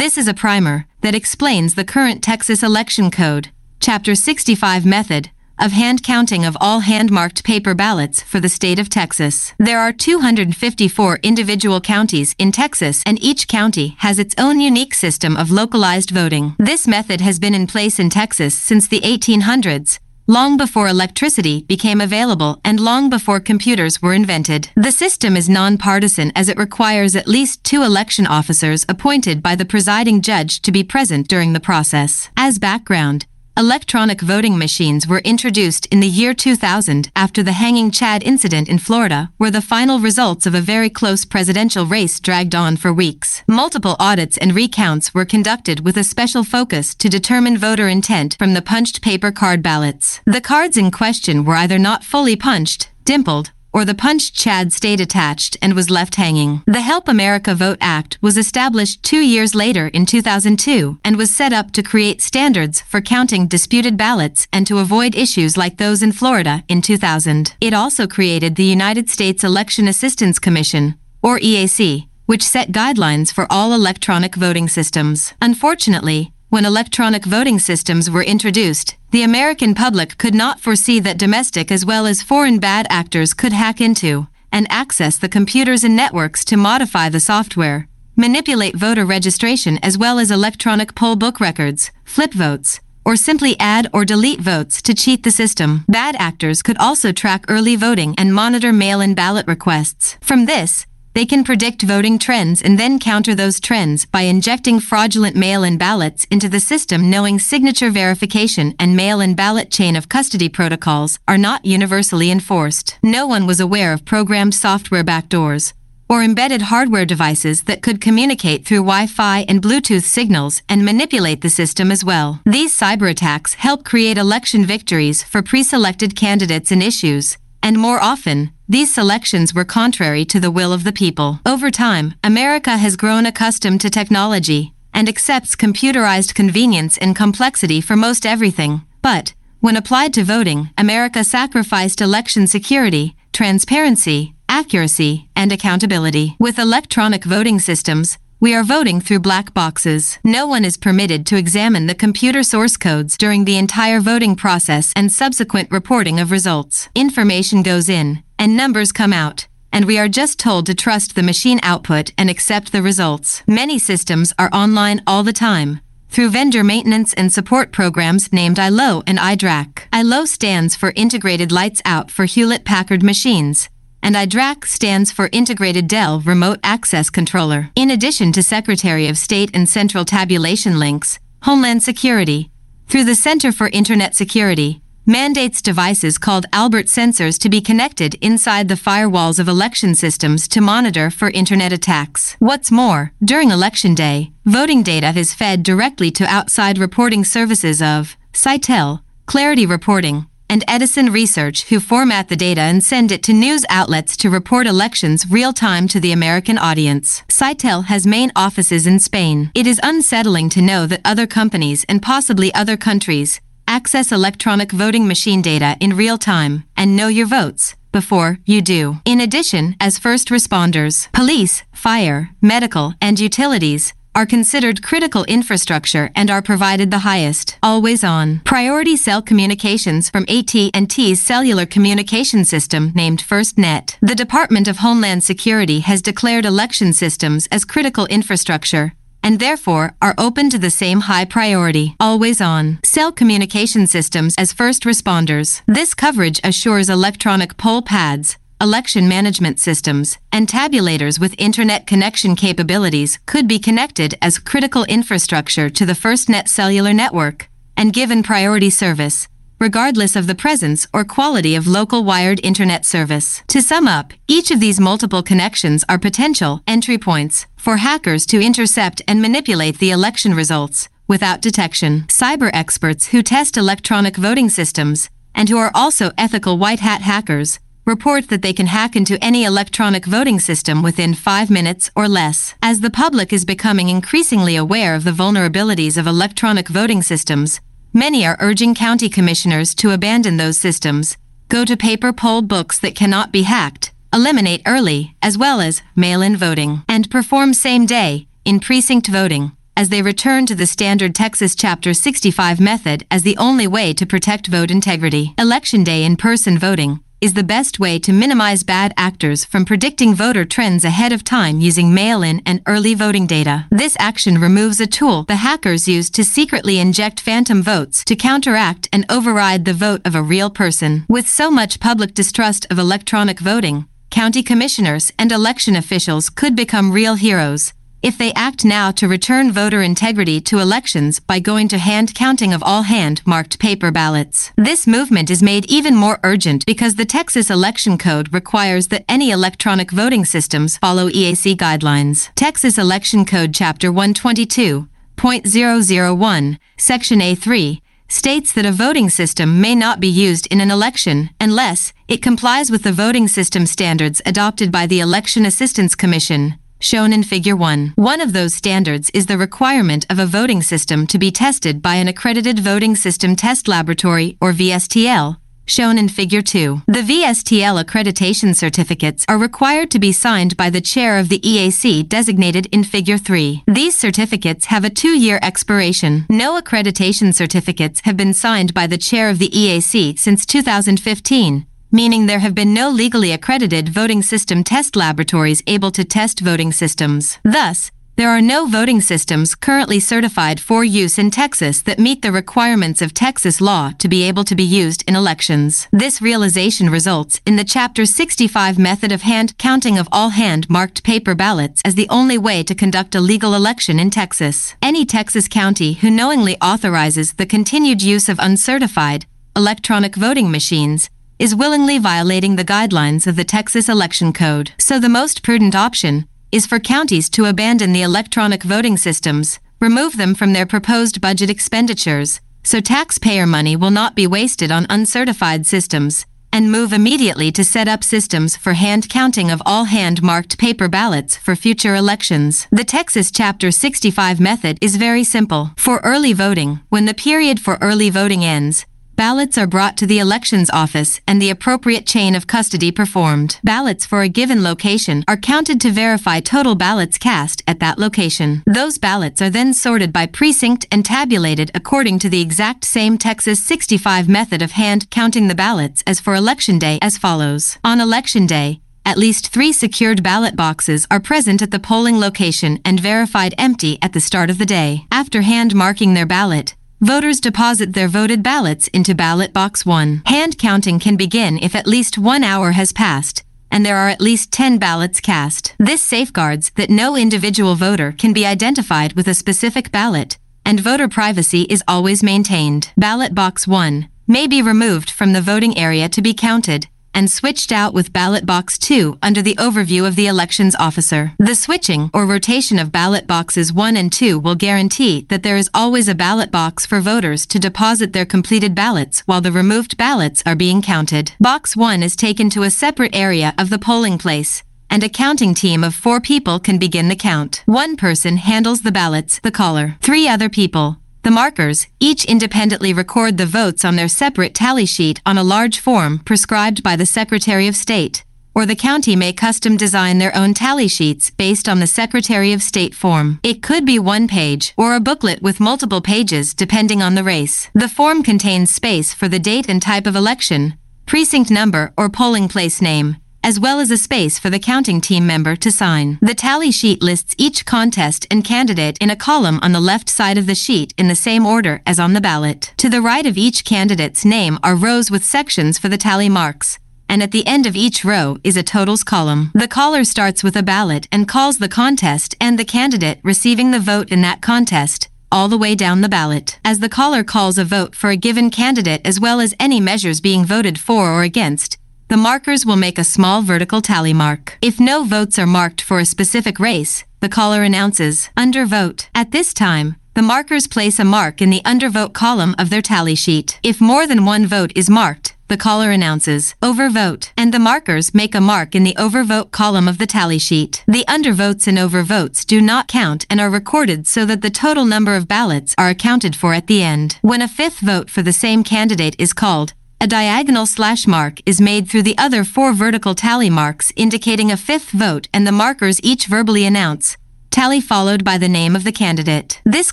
This is a primer that explains the current Texas Election Code, Chapter 65 method of hand counting of all hand-marked paper ballots for the state of Texas. There are 254 individual counties in Texas, and each county has its own unique system of localized voting. This method has been in place in Texas since the 1800s, long before electricity became available and long before computers were invented. The system is nonpartisan, as it requires at least 2 election officers appointed by the presiding judge to be present during the process. As background, electronic voting machines were introduced in the year 2000 after the Hanging Chad incident in Florida, where the final results of a very close presidential race dragged on for weeks. Multiple audits and recounts were conducted with a special focus to determine voter intent from the punched paper card ballots. The cards in question were either not fully punched, dimpled, or the punched Chad stayed attached and was left hanging. The Help America Vote Act was established 2 years later in 2002 and was set up to create standards for counting disputed ballots and to avoid issues like those in Florida in 2000. It also created the United States Election Assistance Commission, or EAC, which set guidelines for all electronic voting systems. Unfortunately, when electronic voting systems were introduced, the American public could not foresee that domestic as well as foreign bad actors could hack into and access the computers and networks to modify the software, manipulate voter registration as well as electronic poll book records, flip votes, or simply add or delete votes to cheat the system. Bad actors could also track early voting and monitor mail-in ballot requests. From this, they can predict voting trends and then counter those trends by injecting fraudulent mail-in ballots into the system, knowing signature verification and mail-in ballot chain of custody protocols are not universally enforced. No one was aware of programmed software backdoors or embedded hardware devices that could communicate through Wi-Fi and Bluetooth signals and manipulate the system as well. These cyberattacks help create election victories for pre-selected candidates and issues, and more often, these selections were contrary to the will of the people. Over time, America has grown accustomed to technology and accepts computerized convenience and complexity for most everything. But when applied to voting, America sacrificed election security, transparency, accuracy, and accountability. With electronic voting systems, we are voting through black boxes. No one is permitted to examine the computer source codes during the entire voting process and subsequent reporting of results. Information goes in, and numbers come out, and we are just told to trust the machine output and accept the results. Many systems are online all the time, through vendor maintenance and support programs named ILO and IDRAC. ILO stands for Integrated Lights Out for Hewlett-Packard Machines, and IDRAC stands for Integrated Dell Remote Access Controller. In addition to Secretary of State and Central Tabulation links, Homeland Security, through the Center for Internet Security, mandates devices called Albert Sensors to be connected inside the firewalls of election systems to monitor for Internet attacks. What's more, during Election Day, voting data is fed directly to outside reporting services of Cytel, Clarity Reporting, and Edison Research, who format the data and send it to news outlets to report elections real-time to the American audience. Cytel has main offices in Spain. It is unsettling to know that other companies, and possibly other countries, access electronic voting machine data in real time and know your votes before you do. In addition, as first responders, police, fire, medical, and utilities are considered critical infrastructure and are provided the highest, always-on, priority cell communications from AT&T's cellular communication system named FirstNet. The Department of Homeland Security has declared election systems as critical infrastructure and therefore are open to the same high priority, always-on, cell communication systems as first responders. This coverage assures electronic poll pads, election management systems, and tabulators with internet connection capabilities could be connected as critical infrastructure to the FirstNet cellular network and given priority service, regardless of the presence or quality of local wired internet service. To sum up, each of these multiple connections are potential entry points for hackers to intercept and manipulate the election results without detection. Cyber experts who test electronic voting systems and who are also ethical white hat hackers report that they can hack into any electronic voting system within 5 minutes or less. As the public is becoming increasingly aware of the vulnerabilities of electronic voting systems, many are urging county commissioners to abandon those systems, go to paper poll books that cannot be hacked, eliminate early, as well as mail-in voting, and perform same-day, in-precinct voting, as they return to the standard Texas Chapter 65 method as the only way to protect vote integrity. Election day in-person voting is the best way to minimize bad actors from predicting voter trends ahead of time using mail-in and early voting data. This action removes a tool the hackers use to secretly inject phantom votes to counteract and override the vote of a real person. With so much public distrust of electronic voting, county commissioners and election officials could become real heroes if they act now to return voter integrity to elections by going to hand counting of all hand-marked paper ballots. This movement is made even more urgent because the Texas Election Code requires that any electronic voting systems follow EAC guidelines. Texas Election Code Chapter 122.001, Section A3, states that a voting system may not be used in an election unless it complies with the voting system standards adopted by the Election Assistance Commission, shown in Figure 1. One of those standards is the requirement of a voting system to be tested by an accredited voting system test laboratory, or VSTL, shown in Figure 2. The VSTL accreditation certificates are required to be signed by the chair of the EAC designated in Figure 3. These certificates have a 2-year expiration. No accreditation certificates have been signed by the chair of the EAC since 2015. Meaning there have been no legally accredited voting system test laboratories able to test voting systems. Thus, there are no voting systems currently certified for use in Texas that meet the requirements of Texas law to be able to be used in elections. This realization results in the Chapter 65 method of hand counting of all hand-marked paper ballots as the only way to conduct a legal election in Texas. Any Texas county who knowingly authorizes the continued use of uncertified electronic voting machines is willingly violating the guidelines of the Texas Election Code. So the most prudent option is for counties to abandon the electronic voting systems, remove them from their proposed budget expenditures, so taxpayer money will not be wasted on uncertified systems, and move immediately to set up systems for hand counting of all hand-marked paper ballots for future elections. The Texas Chapter 65 method is very simple. For early voting, when the period for early voting ends, ballots are brought to the elections office and the appropriate chain of custody performed. Ballots for a given location are counted to verify total ballots cast at that location. Those ballots are then sorted by precinct and tabulated according to the exact same Texas 65 method of hand counting the ballots as for Election Day as follows. On Election Day, at least 3 secured ballot boxes are present at the polling location and verified empty at the start of the day. After hand marking their ballot, voters deposit their voted ballots into ballot box 1. Hand counting can begin if at least 1 hour has passed, and there are at least 10 ballots cast. This safeguards that no individual voter can be identified with a specific ballot, and voter privacy is always maintained. Ballot box 1 may be removed from the voting area to be counted, and switched out with ballot box 2 under the overview of the elections officer. The switching or rotation of ballot boxes 1 and 2 will guarantee that there is always a ballot box for voters to deposit their completed ballots while the removed ballots are being counted. Box 1 is taken to a separate area of the polling place, and a counting team of 4 people can begin the count. 1 person handles the ballots, the caller. 3 other people, the markers, each independently record the votes on their separate tally sheet on a large form prescribed by the Secretary of State, or the county may custom design their own tally sheets based on the Secretary of State form. It could be 1 page or a booklet with multiple pages depending on the race. The form contains space for the date and type of election, precinct number or polling place name, as well as a space for the counting team member to sign. The tally sheet lists each contest and candidate in a column on the left side of the sheet in the same order as on the ballot. To the right of each candidate's name are rows with sections for the tally marks, and at the end of each row is a totals column. The caller starts with a ballot and calls the contest and the candidate receiving the vote in that contest, all the way down the ballot. As the caller calls a vote for a given candidate as well as any measures being voted for or against, the markers will make a small vertical tally mark. If no votes are marked for a specific race, the caller announces, "Undervote." At this time, the markers place a mark in the undervote column of their tally sheet. If more than 1 vote is marked, the caller announces, "Overvote," and the markers make a mark in the overvote column of the tally sheet. The undervotes and overvotes do not count and are recorded so that the total number of ballots are accounted for at the end. When a 5th vote for the same candidate is called, a diagonal slash mark is made through the other 4 vertical tally marks indicating a 5th vote, and the markers each verbally announce, tally followed by the name of the candidate. This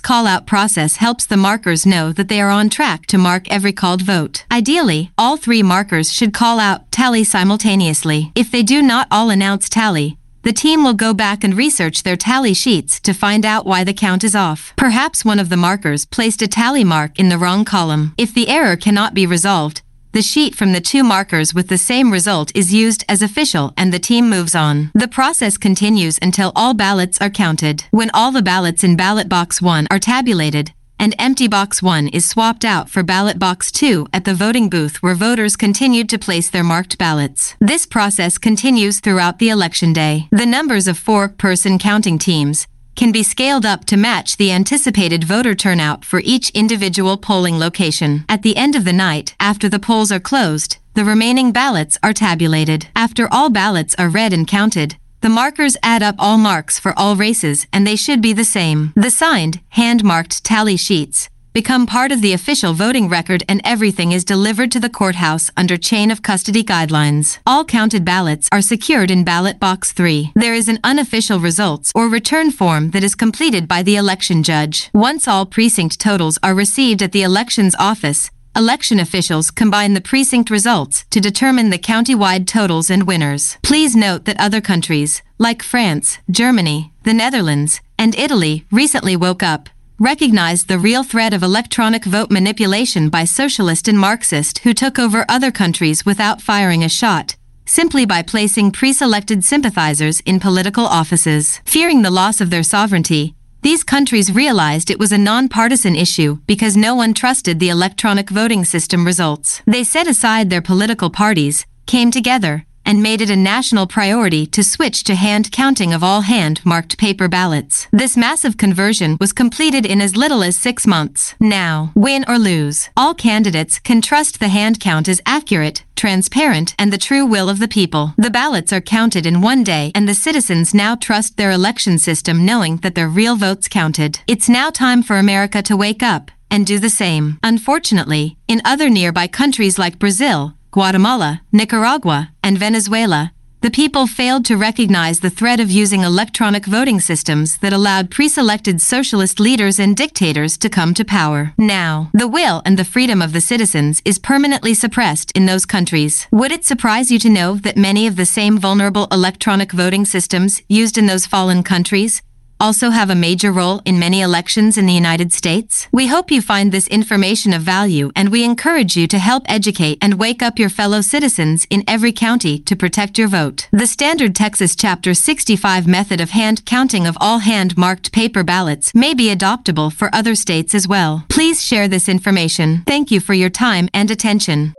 call-out process helps the markers know that they are on track to mark every called vote. Ideally, all three markers should call out tally simultaneously. If they do not all announce tally, the team will go back and research their tally sheets to find out why the count is off. Perhaps one of the markers placed a tally mark in the wrong column. If the error cannot be resolved, the sheet from the two markers with the same result is used as official and the team moves on. The process continues until all ballots are counted. When all the ballots in ballot box 1 are tabulated, and empty box 1 is swapped out for ballot box 2 at the voting booth where voters continued to place their marked ballots. This process continues throughout the election day. The numbers of four-person counting teams can be scaled up to match the anticipated voter turnout for each individual polling location. At the end of the night, after the polls are closed, the remaining ballots are tabulated. After all ballots are read and counted, the markers add up all marks for all races, and they should be the same. The signed, hand-marked tally sheets become part of the official voting record, and everything is delivered to the courthouse under chain of custody guidelines. All counted ballots are secured in ballot box 3. There is an unofficial results or return form that is completed by the election judge. Once all precinct totals are received at the elections office, election officials combine the precinct results to determine the county-wide totals and winners. Please note that other countries, like France, Germany, the Netherlands, and Italy, recently woke up, recognized the real threat of electronic vote manipulation by socialist and Marxist who took over other countries without firing a shot, simply by placing pre-selected sympathizers in political offices. Fearing the loss of their sovereignty, these countries realized it was a non-partisan issue because no one trusted the electronic voting system results. They set aside their political parties, came together, and made it a national priority to switch to hand counting of all hand-marked paper ballots. This massive conversion was completed in as little as 6 months. Now, win or lose, all candidates can trust the hand count is accurate, transparent, and the true will of the people. The ballots are counted in one day, and the citizens now trust their election system knowing that their real votes counted. It's now time for America to wake up and do the same. Unfortunately, in other nearby countries like Brazil, Guatemala, Nicaragua, and Venezuela, the people failed to recognize the threat of using electronic voting systems that allowed pre-selected socialist leaders and dictators to come to power. Now, the will and the freedom of the citizens is permanently suppressed in those countries. Would it surprise you to know that many of the same vulnerable electronic voting systems used in those fallen countries also have a major role in many elections in the United States? We hope you find this information of value, and we encourage you to help educate and wake up your fellow citizens in every county to protect your vote. The standard Texas Chapter 65 method of hand counting of all hand-marked paper ballots may be adoptable for other states as well. Please share this information. Thank you for your time and attention.